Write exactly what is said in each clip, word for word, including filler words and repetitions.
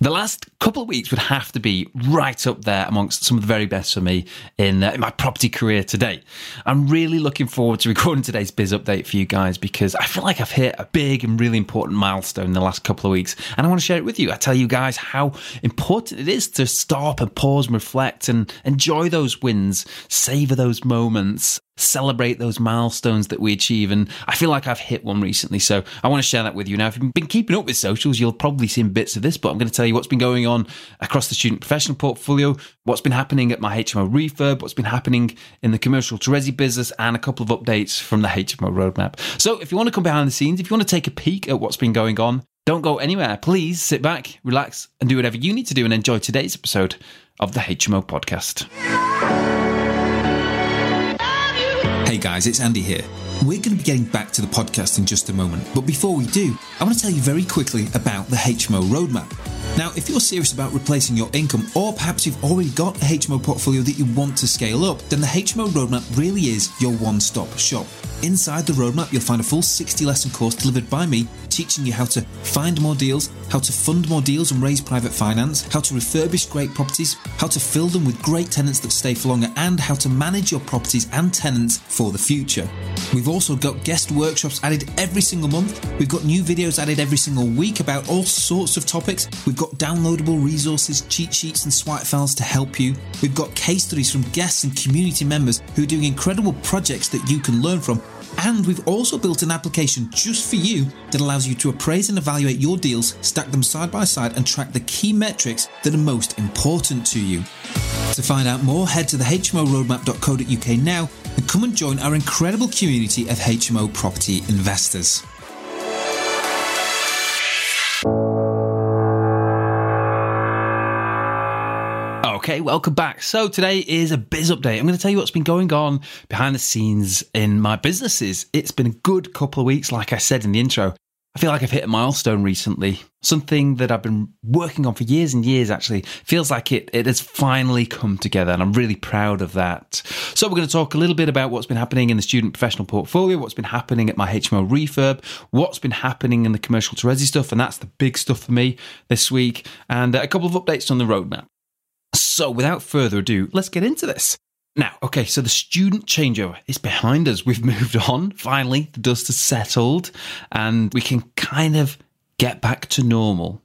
The last couple of weeks would have to be right up there amongst some of the very best for me in, uh, in my property career to date. I'm really looking forward to recording today's biz update for you guys because I feel like I've hit a big and really important milestone in the last couple of weeks and I want to share it with you. I tell you guys how important it is to stop and pause and reflect and enjoy those wins, savor those moments, celebrate those milestones that we achieve, and I feel like I've hit one recently, so I want to share that with you. Now, if you've been keeping up with socials, you'll probably seen bits of this, but I'm going to tell you what's been going on on across the student professional portfolio, what's been happening at my H M O refurb, what's been happening in the commercial to resi business, and a couple of updates from the H M O roadmap. So if you want to come behind the scenes, if you want to take a peek at what's been going on, don't go anywhere. Please sit back, relax, and do whatever you need to do and enjoy today's episode of the H M O podcast. Hey guys, it's Andy here. We're going to be getting back to the podcast in just a moment, but before we do, I want to tell you very quickly about the H M O roadmap. Now, if you're serious about replacing your income, or perhaps you've already got a H M O portfolio that you want to scale up, then the H M O roadmap really is your one-stop shop. Inside the roadmap, you'll find a full sixty lesson course delivered by me, teaching you how to find more deals, how to fund more deals and raise private finance, how to refurbish great properties, how to fill them with great tenants that stay for longer, and how to manage your properties and tenants for the future. We've also got guest workshops added every single month. We've got new videos added every single week about all sorts of topics. We've got downloadable resources, cheat sheets and swipe files to help you. We've got case studies from guests and community members who are doing incredible projects that you can learn from. And we've also built an application just for you that allows you to appraise and evaluate your deals, stack them side by side and track the key metrics that are most important to you. To find out more, head to the h m o roadmap dot co dot u k now and come and join our incredible community of H M O property investors. Okay, welcome back. So today is a biz update. I'm going to tell you what's been going on behind the scenes in my businesses. It's been a good couple of weeks, like I said in the intro. I feel like I've hit a milestone recently. Something that I've been working on for years and years, actually. Feels like it, it has finally come together, and I'm really proud of that. So we're going to talk a little bit about what's been happening in the student professional portfolio, what's been happening at my H M O refurb, what's been happening in the commercial to resi stuff, and that's the big stuff for me this week, and a couple of updates on the roadmap. So without further ado, let's get into this. Now, okay, so the student changeover is behind us. We've moved on. Finally, the dust has settled and we can kind of get back to normal.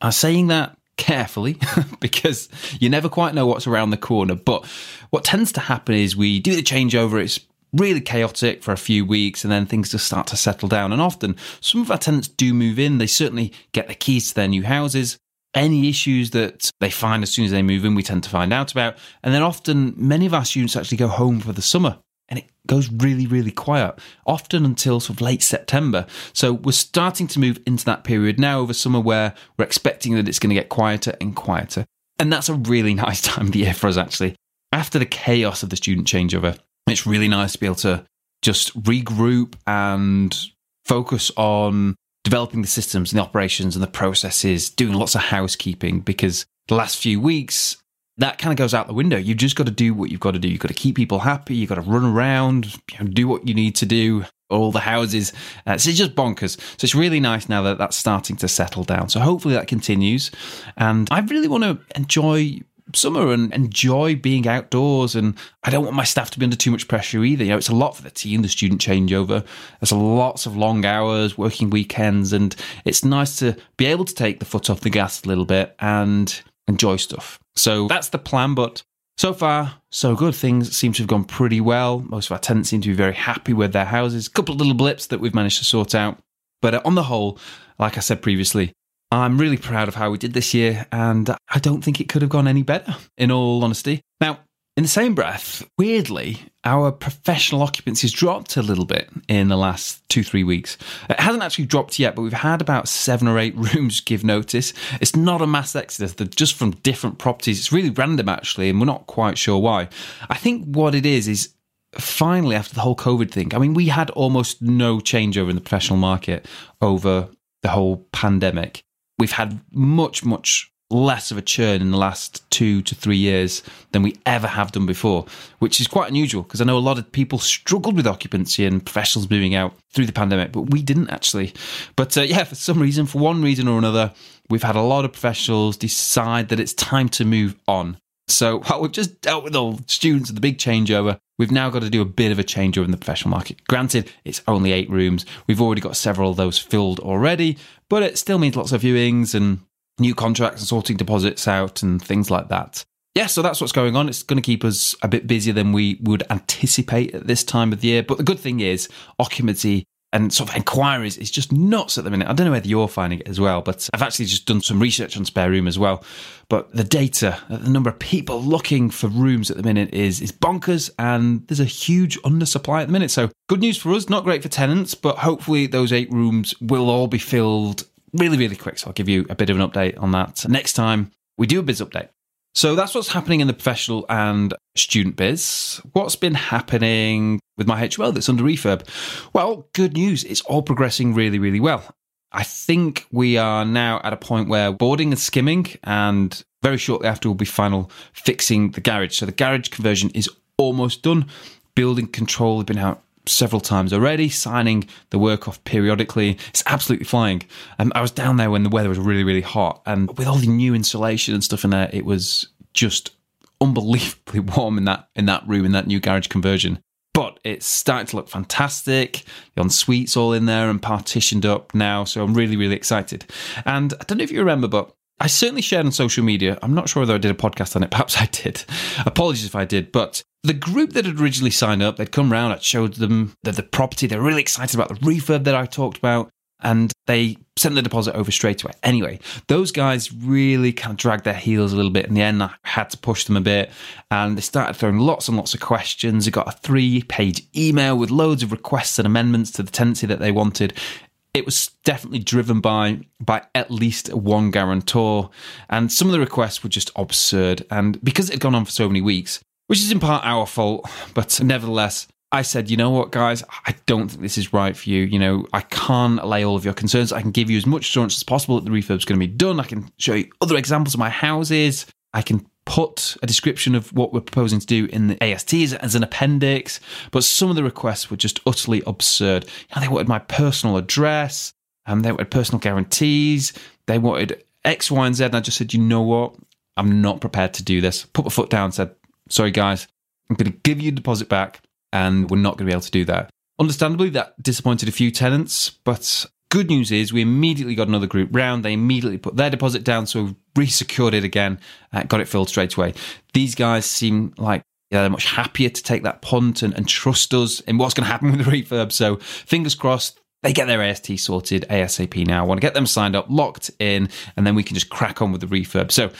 I'm saying that carefully because you never quite know what's around the corner. But what tends to happen is we do the changeover. It's really chaotic for a few weeks and then things just start to settle down. And often some of our tenants do move in. They certainly get the keys to their new houses. Any issues that they find as soon as they move in, we tend to find out about. And then often many of our students actually go home for the summer and it goes really, really quiet, often until sort of late September. So we're starting to move into that period now over summer where we're expecting that it's going to get quieter and quieter. And that's a really nice time of the year for us, actually. After the chaos of the student changeover, it's really nice to be able to just regroup and focus on developing the systems and the operations and the processes, doing lots of housekeeping, because the last few weeks, that kind of goes out the window. You've just got to do what you've got to do. You've got to keep people happy. You've got to run around, you know, do what you need to do, all the houses. Uh, so it's just bonkers. So it's really nice now that that's starting to settle down. So hopefully that continues. And I really want to enjoy summer and enjoy being outdoors, and I don't want my staff to be under too much pressure either. You know, it's a lot for the team, the student changeover. There's lots of long hours, working weekends, and it's nice to be able to take the foot off the gas a little bit and enjoy stuff. So that's the plan, but so far, so good. Things seem to have gone pretty well. Most of our tenants seem to be very happy with their houses. A couple of little blips that we've managed to sort out. But on the whole, like I said previously, I'm really proud of how we did this year, and I don't think it could have gone any better, in all honesty. Now, In the same breath, weirdly, our professional occupancy has dropped a little bit in the last two, three weeks. It hasn't actually dropped yet, but we've had about seven or eight rooms give notice. It's not a mass exodus, they're just from different properties. It's really random, actually, and we're not quite sure why. I think what it is is finally, after the whole COVID thing, I mean, we had almost no changeover in the professional market over the whole pandemic. We've had much, much less of a churn in the last two to three years than we ever have done before, which is quite unusual because I know a lot of people struggled with occupancy and professionals moving out through the pandemic, but we didn't actually. But uh, yeah, for some reason, for one reason or another, we've had a lot of professionals decide that it's time to move on. So while we've just dealt with all students and the big changeover, we've now got to do a bit of a changeover in the professional market. Granted, it's only eight rooms. We've already got several of those filled already, but it still means lots of viewings and new contracts and sorting deposits out and things like that. Yeah, so that's what's going on. It's going to keep us a bit busier than we would anticipate at this time of the year. But the good thing is occupancy and sort of inquiries is just nuts at the minute. I don't know whether you're finding it as well, but I've actually just done some research on Spare Room as well. But the data, the number of people looking for rooms at the minute is is bonkers, and there's a huge undersupply at the minute. So good news for us, not great for tenants, but hopefully those eight rooms will all be filled really, really quick. So I'll give you a bit of an update on that next time we do a biz update. So that's what's happening in the professional and student biz. What's been happening with my H M O that's under refurb? Well, good news. It's all progressing really, really well. I think we are now at a point where boarding and skimming, and very shortly after will be final fixing the garage. So the garage conversion is almost done. Building control have been out several times already, signing the work off periodically. It's absolutely flying. Um, I was down there when the weather was really, really hot, and with all the new insulation and stuff in there, it was just unbelievably warm in that in that room, in that new garage conversion. But it's starting to look fantastic. The ensuite's all in there and partitioned up now, so I'm really, really excited. And I don't know if you remember, but I certainly shared on social media. I'm not sure whether I did a podcast on it. Perhaps I did. Apologies if I did. But the group that had originally signed up, they'd come round. I showed them the, the property. They're really excited about the refurb that I talked about. And they sent the deposit over straight away. Anyway, those guys really kind of dragged their heels a little bit. In the end, I had to push them a bit. And they started throwing lots and lots of questions. I got a three-page email with loads of requests and amendments to the tenancy that they wanted. It was definitely driven by by at least one guarantor, and some of the requests were just absurd. And because it had gone on for so many weeks, which is in part our fault, but nevertheless, I said, you know what, guys, I don't think this is right for you. You know, I can't allay all of your concerns. I can give you as much assurance as possible that the refurb's going to be done. I can show you other examples of my houses. I can put a description of what we're proposing to do in the A S Ts as an appendix, but some of the requests were just utterly absurd. You know, they wanted my personal address, and um, they wanted personal guarantees, they wanted X, Y, and Z, and I just said, you know what, I'm not prepared to do this. Put my foot down and said, sorry guys, I'm going to give you the deposit back, and we're not going to be able to do that. Understandably, that disappointed a few tenants, but good news is we immediately got another group round. They immediately put their deposit down, so we resecured it again, uh, got it filled straight away. These guys seem like yeah, they're much happier to take that punt and, and trust us in what's going to happen with the refurb. So fingers crossed, they get their A S T sorted ASAP now. I want to get them signed up, locked in, and then we can just crack on with the refurb. So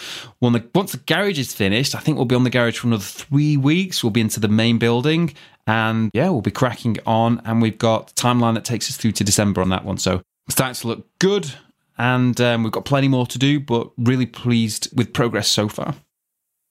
when the, once the garage is finished, I think we'll be on the garage for another three weeks. We'll be into the main building, and yeah, we'll be cracking on. And we've got a timeline that takes us through to December on that one. So it's starting to look good, and um, we've got plenty more to do, but really pleased with progress so far.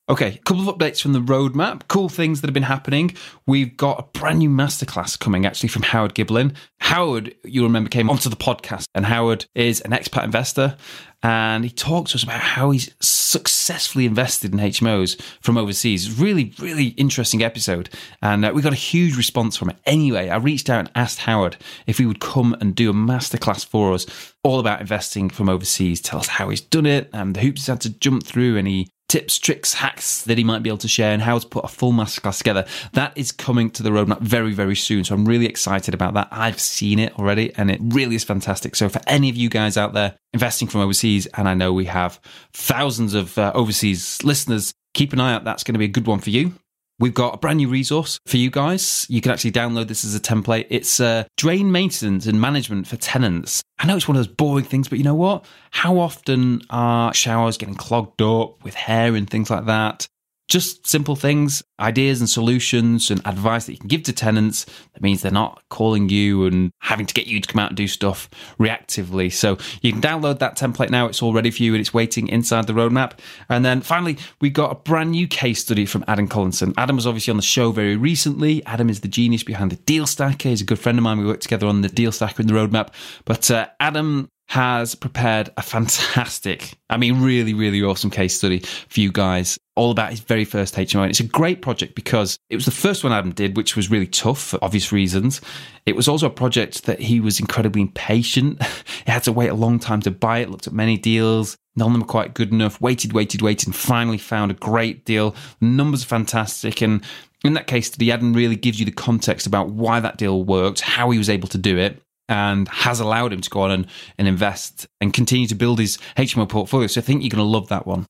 Okay, a couple of updates from the roadmap. Cool things that have been happening. We've got a brand new masterclass coming actually from Howard Giblin. Howard, you'll remember, came onto the podcast, and Howard is an expat investor, and he talked to us about how he's successfully invested in H M Os from overseas. Really, really interesting episode, and uh, we got a huge response from it. Anyway, I reached out and asked Howard if he would come and do a masterclass for us all about investing from overseas, tell us how he's done it, and the hoops he's had to jump through, and he tips, tricks, hacks that he might be able to share, and how to put a full masterclass together. That is coming to the roadmap very, very soon. So I'm really excited about that. I've seen it already, and it really is fantastic. So for any of you guys out there investing from overseas, and I know we have thousands of uh, overseas listeners, keep an eye out. That's going to be a good one for you. We've got a brand new resource for you guys. You can actually download this as a template. It's uh, drain maintenance and management for tenants. I know it's one of those boring things, but you know what? How often are showers getting clogged up with hair and things like that? Just simple things, ideas and solutions and advice that you can give to tenants. That means they're not calling you and having to get you to come out and do stuff reactively. So you can download that template now. It's all ready for you and it's waiting inside the roadmap. And then finally, we got a brand new case study from Adam Collinson. Adam was obviously on the show very recently. Adam is the genius behind the Deal Stacker. He's a good friend of mine. We worked together on the Deal Stacker and the roadmap. But uh, Adam has prepared a fantastic, I mean, really, really awesome case study for you guys, all about his very first H M O. And it's a great project because it was the first one Adam did, which was really tough for obvious reasons. It was also a project that he was incredibly impatient. He had to wait a long time to buy it, looked at many deals. None of them were quite good enough, waited, waited, waited, and finally found a great deal. The numbers are fantastic. And in that case study, Adam really gives you the context about why that deal worked, how he was able to do it, and has allowed him to go on and, and invest and continue to build his H M O portfolio. So I think you're going to love that one.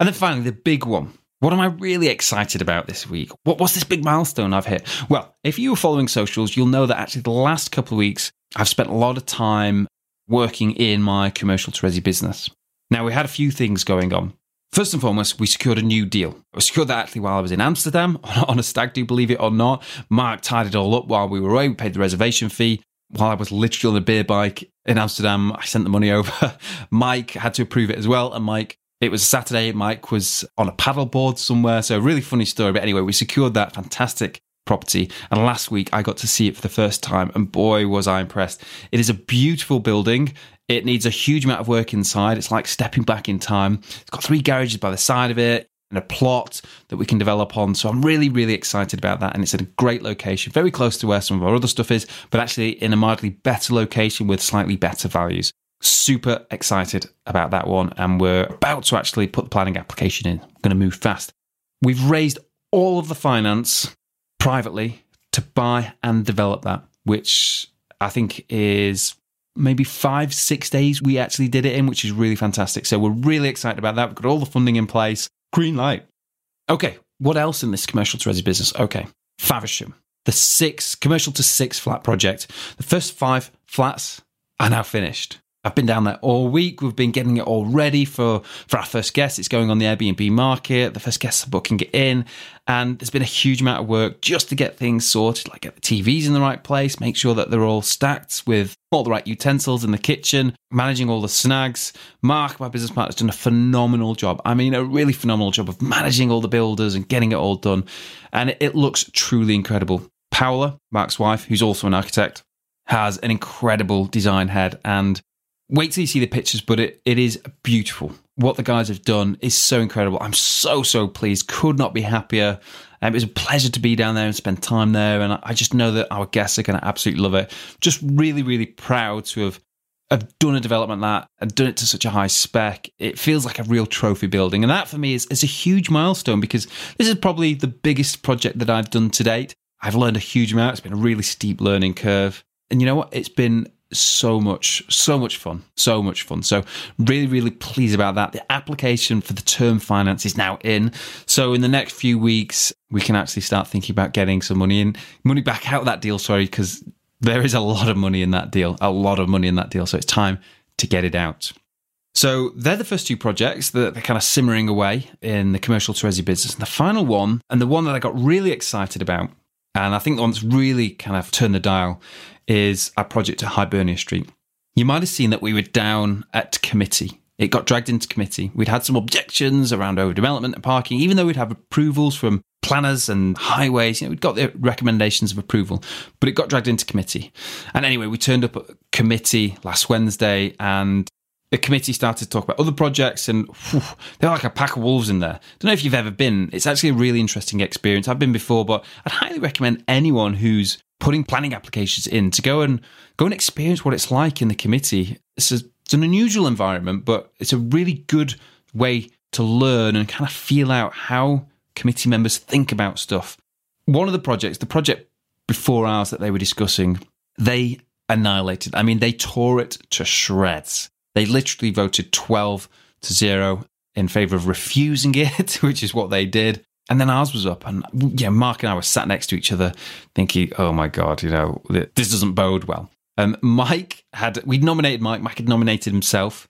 And then finally, the big one. What am I really excited about this week? What, what's this big milestone I've hit? Well, if you were following socials, you'll know that actually the last couple of weeks, I've spent a lot of time working in my commercial to resi business. Now, we had a few things going on. First and foremost, we secured a new deal. I secured that actually while I was in Amsterdam on a stag do, believe it or not. Mark tied it all up while we were away. We paid the reservation fee. While I was literally on a beer bike in Amsterdam, I sent the money over. Mike had to approve it as well. And Mike, it was Saturday. Mike was on a paddle board somewhere. So a really funny story. But anyway, we secured that fantastic property. And last week, I got to see it for the first time. And boy, was I impressed. It is a beautiful building. It needs a huge amount of work inside. It's like stepping back in time. It's got three garages by the side of it and a plot that we can develop on. So I'm really, really excited about that. And it's at a great location, very close to where some of our other stuff is, but actually in a mildly better location with slightly better values. Super excited about that one. And we're about to actually put the planning application in. I'm going to move fast. We've raised all of the finance privately to buy and develop that, which I think is maybe five, six days we actually did it in, which is really fantastic. So we're really excited about that. We've got all the funding in place. Green light. Okay, what else in this commercial to resi business? Okay, Faversham, the six commercial to six flat project. The first five flats are now finished. I've been down there all week. We've been getting it all ready for, for our first guest. It's going on the Airbnb market. The first guests are booking it in. And there's been a huge amount of work just to get things sorted, like get the T Vs in the right place, make sure that they're all stacked with all the right utensils in the kitchen, managing all the snags. Mark, my business partner, has done a phenomenal job. I mean, a really phenomenal job of managing all the builders and getting it all done. And it, it looks truly incredible. Paola, Mark's wife, who's also an architect, has an incredible design head. And wait till you see the pictures, but it, it is beautiful. What the guys have done is so incredible. I'm so, so pleased. Could not be happier. Um, it was a pleasure to be down there and spend time there. And I just know that our guests are going to absolutely love it. Just really, really proud to have, have done a development like that and done it to such a high spec. It feels like a real trophy building. And that for me is, is a huge milestone because this is probably the biggest project that I've done to date. I've learned a huge amount. It's been a really steep learning curve. And you know what? It's been so much, so much fun, so much fun. So really, really pleased about that. The application for the term finance is now in. So in the next few weeks, we can actually start thinking about getting some money in, money back out of that deal, sorry, because there is a lot of money in that deal, a lot of money in that deal. So it's time to get it out. So they're the first two projects that are kind of simmering away in the commercial to resi business. And the final one, and the one that I got really excited about, and I think the one that's really kind of turned the dial, is our project at Hibernia Street. You might have seen that we were down at committee. It got dragged into committee. We'd had some objections around overdevelopment and parking, even though we'd have approvals from planners and highways. You know, we'd got the recommendations of approval, but it got dragged into committee. And anyway, we turned up at committee last Wednesday and the committee started to talk about other projects and whew, they're like a pack of wolves in there. Don't know if you've ever been. It's actually a really interesting experience. I've been before, but I'd highly recommend anyone who's putting planning applications in to go and go and experience what it's like in the committee. It's, a, it's an unusual environment, but it's a really good way to learn and kind of feel out how committee members think about stuff. One of the projects, the project before ours that they were discussing, they annihilated. I mean, they tore it to shreds. They literally voted twelve to zero in favour of refusing it, which is what they did. And then ours was up. And yeah, Mark and I were sat next to each other thinking, oh my God, you know, this doesn't bode well. Um, Mike had, we'd nominated Mike. Mike had nominated himself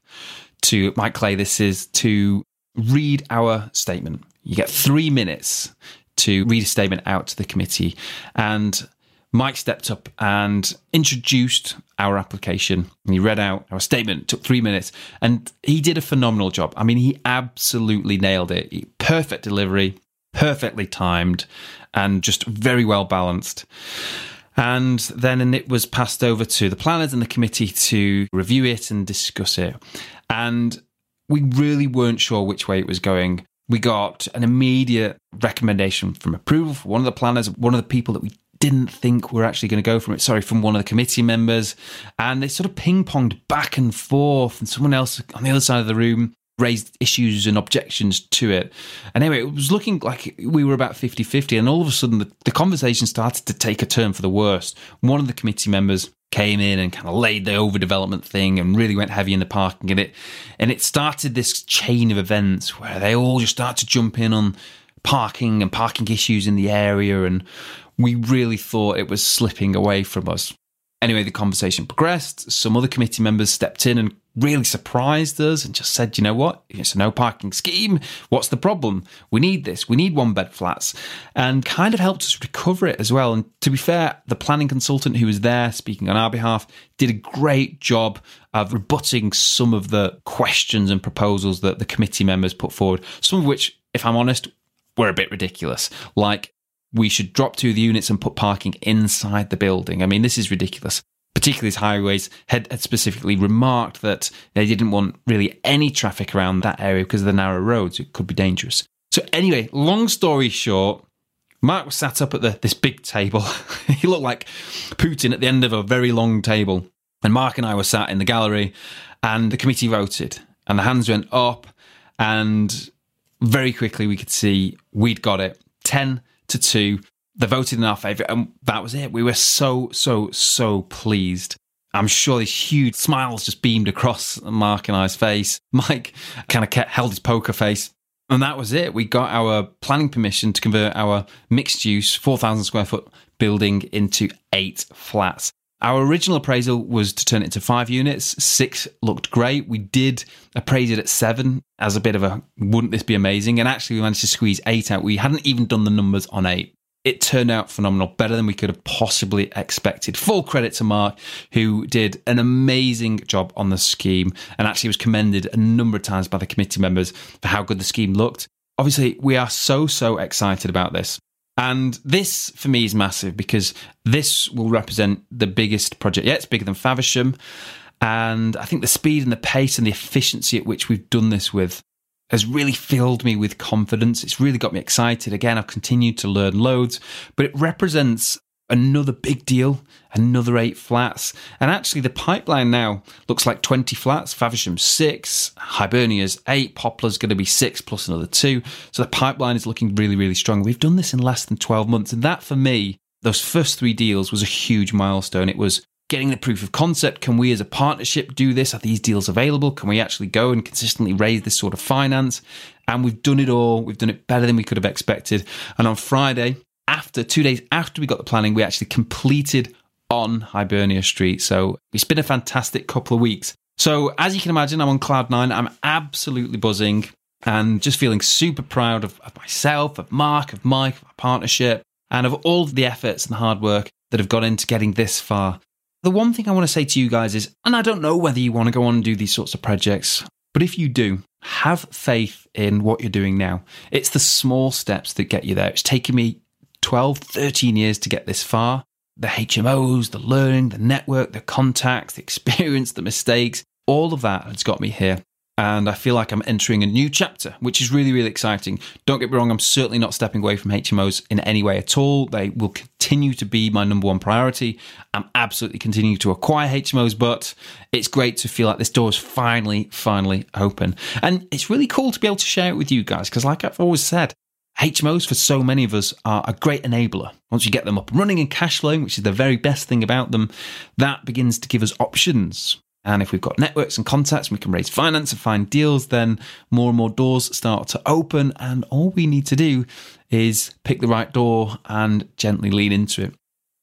to, Mike Clay, this is, to read our statement. You get three minutes to read a statement out to the committee. And Mike stepped up and introduced our application. He read out our statement. It took three minutes. And he did a phenomenal job. I mean, he absolutely nailed it. Perfect delivery, perfectly timed, and just very well balanced. And then and it was passed over to the planners and the committee to review it and discuss it. And we really weren't sure which way it was going. We got an immediate recommendation from approval for one of the planners, one of the people that we didn't think we're actually going to go from it. Sorry, from one of the committee members. And they sort of ping-ponged back and forth, and someone else on the other side of the room raised issues and objections to it. And anyway, it was looking like we were about fifty-fifty, and all of a sudden the, the conversation started to take a turn for the worst. One of the committee members came in and kind of laid the overdevelopment thing and really went heavy in the parking. And it, and it started this chain of events where they all just start to jump in on parking and parking issues in the area, and we really thought it was slipping away from us. Anyway, the conversation progressed. Some other committee members stepped in and really surprised us and just said, you know what, it's a no parking scheme. What's the problem? We need this. We need one bed flats. And kind of helped us recover it as well. And to be fair, the planning consultant who was there speaking on our behalf did a great job of rebutting some of the questions and proposals that the committee members put forward, some of which, if I'm honest, were a bit ridiculous. Like, we should drop two of the units and put parking inside the building. I mean, this is ridiculous. Particularly as Highways had, had specifically remarked that they didn't want really any traffic around that area because of the narrow roads. It could be dangerous. So anyway, long story short, Mark was sat up at the, this big table. He looked like Putin at the end of a very long table. And Mark and I were sat in the gallery, and the committee voted, and the hands went up, and very quickly we could see we'd got it. ten to two, they voted in our favour, and that was it. We were so, so, so pleased. I'm sure these huge smiles just beamed across Mark and I's face. Mike kind of kept, held his poker face, and that was it. We got our planning permission to convert our mixed-use four thousand square foot building into eight flats. Our original appraisal was to turn it into five units. Six looked great. We did appraise it at seven as a bit of a, wouldn't this be amazing? And actually we managed to squeeze eight out. We hadn't even done the numbers on eight. It turned out phenomenal, better than we could have possibly expected. Full credit to Mark, who did an amazing job on the scheme and actually was commended a number of times by the committee members for how good the scheme looked. Obviously, we are so, so excited about this. And this, for me, is massive because this will represent the biggest project yet. It's bigger than Faversham. And I think the speed and the pace and the efficiency at which we've done this with has really filled me with confidence. It's really got me excited. Again, I've continued to learn loads, but it represents another big deal, another eight flats. And actually, the pipeline now looks like twenty flats. Faversham six, Hibernia's eight, Poplar's going to be six plus another two. So the pipeline is looking really, really strong. We've done this in less than twelve months. And that, for me, those first three deals was a huge milestone. It was getting the proof of concept. Can we as a partnership do this? Are these deals available? Can we actually go and consistently raise this sort of finance? And we've done it all. We've done it better than we could have expected. And on Friday, After two days after we got the planning, we actually completed on Hibernia Street. So it's been a fantastic couple of weeks. So as you can imagine, I'm on cloud nine. I'm absolutely buzzing and just feeling super proud of, of myself, of Mark, of Mike, of our partnership, and of all of the efforts and the hard work that have gone into getting this far. The one thing I want to say to you guys is, and I don't know whether you want to go on and do these sorts of projects, but if you do, have faith in what you're doing now. It's the small steps that get you there. It's taken me twelve, thirteen years to get this far. The H M Os, the learning, the network, the contacts, the experience, the mistakes, all of that has got me here. And I feel like I'm entering a new chapter, which is really, really exciting. Don't get me wrong, I'm certainly not stepping away from H M Os in any way at all. They will continue to be my number one priority. I'm absolutely continuing to acquire H M Os, but it's great to feel like this door is finally, finally open. And it's really cool to be able to share it with you guys, because like I've always said, H M Os, for so many of us, are a great enabler. Once you get them up and running and cash flowing, which is the very best thing about them, that begins to give us options. And if we've got networks and contacts, we can raise finance and find deals, then more and more doors start to open. And all we need to do is pick the right door and gently lean into it.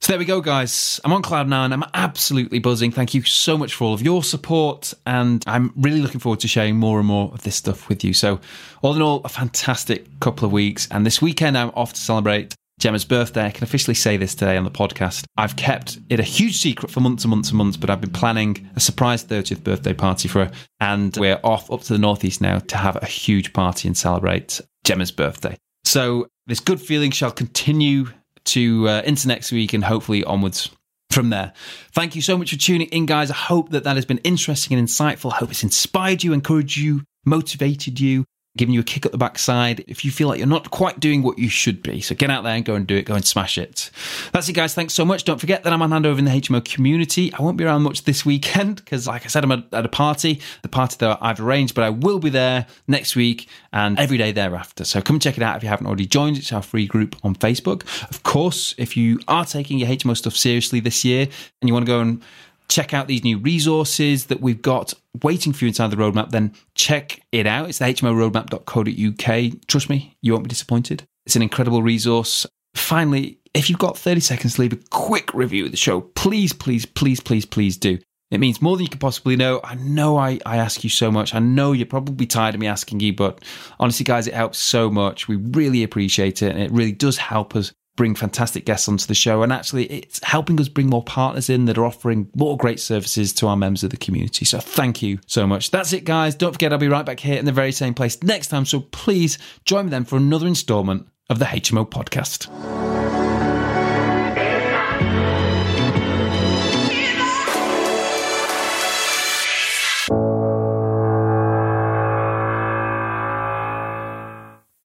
So there we go, guys. I'm on cloud nine. I'm absolutely buzzing. Thank you so much for all of your support. And I'm really looking forward to sharing more and more of this stuff with you. So all in all, a fantastic couple of weeks. And this weekend, I'm off to celebrate Gemma's birthday. I can officially say this today on the podcast. I've kept it a huge secret for months and months and months, but I've been planning a surprise thirtieth birthday party for her. And we're off up to the northeast now to have a huge party and celebrate Gemma's birthday. So this good feeling shall continue to uh, into next week and hopefully onwards from there. Thank you so much for tuning in, guys. I hope that that has been interesting and insightful. I hope it's inspired you, encouraged you, motivated you, giving you a kick up the backside if you feel like you're not quite doing what you should be. So get out there and go and do it. Go and smash it. That's it, guys. Thanks so much. Don't forget that I'm on hand over in the H M O community. I won't be around much this weekend because, like I said, I'm at a party, the party that I've arranged, but I will be there next week and every day thereafter. So come check it out if you haven't already joined. It's our free group on Facebook. Of course, if you are taking your H M O stuff seriously this year and you want to go and check out these new resources that we've got waiting for you inside the roadmap, then check it out. It's the H M O roadmap dot co dot U K. Trust me, you won't be disappointed. It's an incredible resource. Finally, if you've got thirty seconds to leave a quick review of the show, please, please, please, please, please do. It means more than you can possibly know. I know I, I ask you so much. I know you're probably tired of me asking you, but honestly, guys, it helps so much. We really appreciate it, and it really does help us bring fantastic guests onto the show. And actually, it's helping us bring more partners in that are offering more great services to our members of the community. So thank you so much. That's it, guys. Don't forget, I'll be right back here in the very same place next time. So please join me then for another installment of the H M O podcast.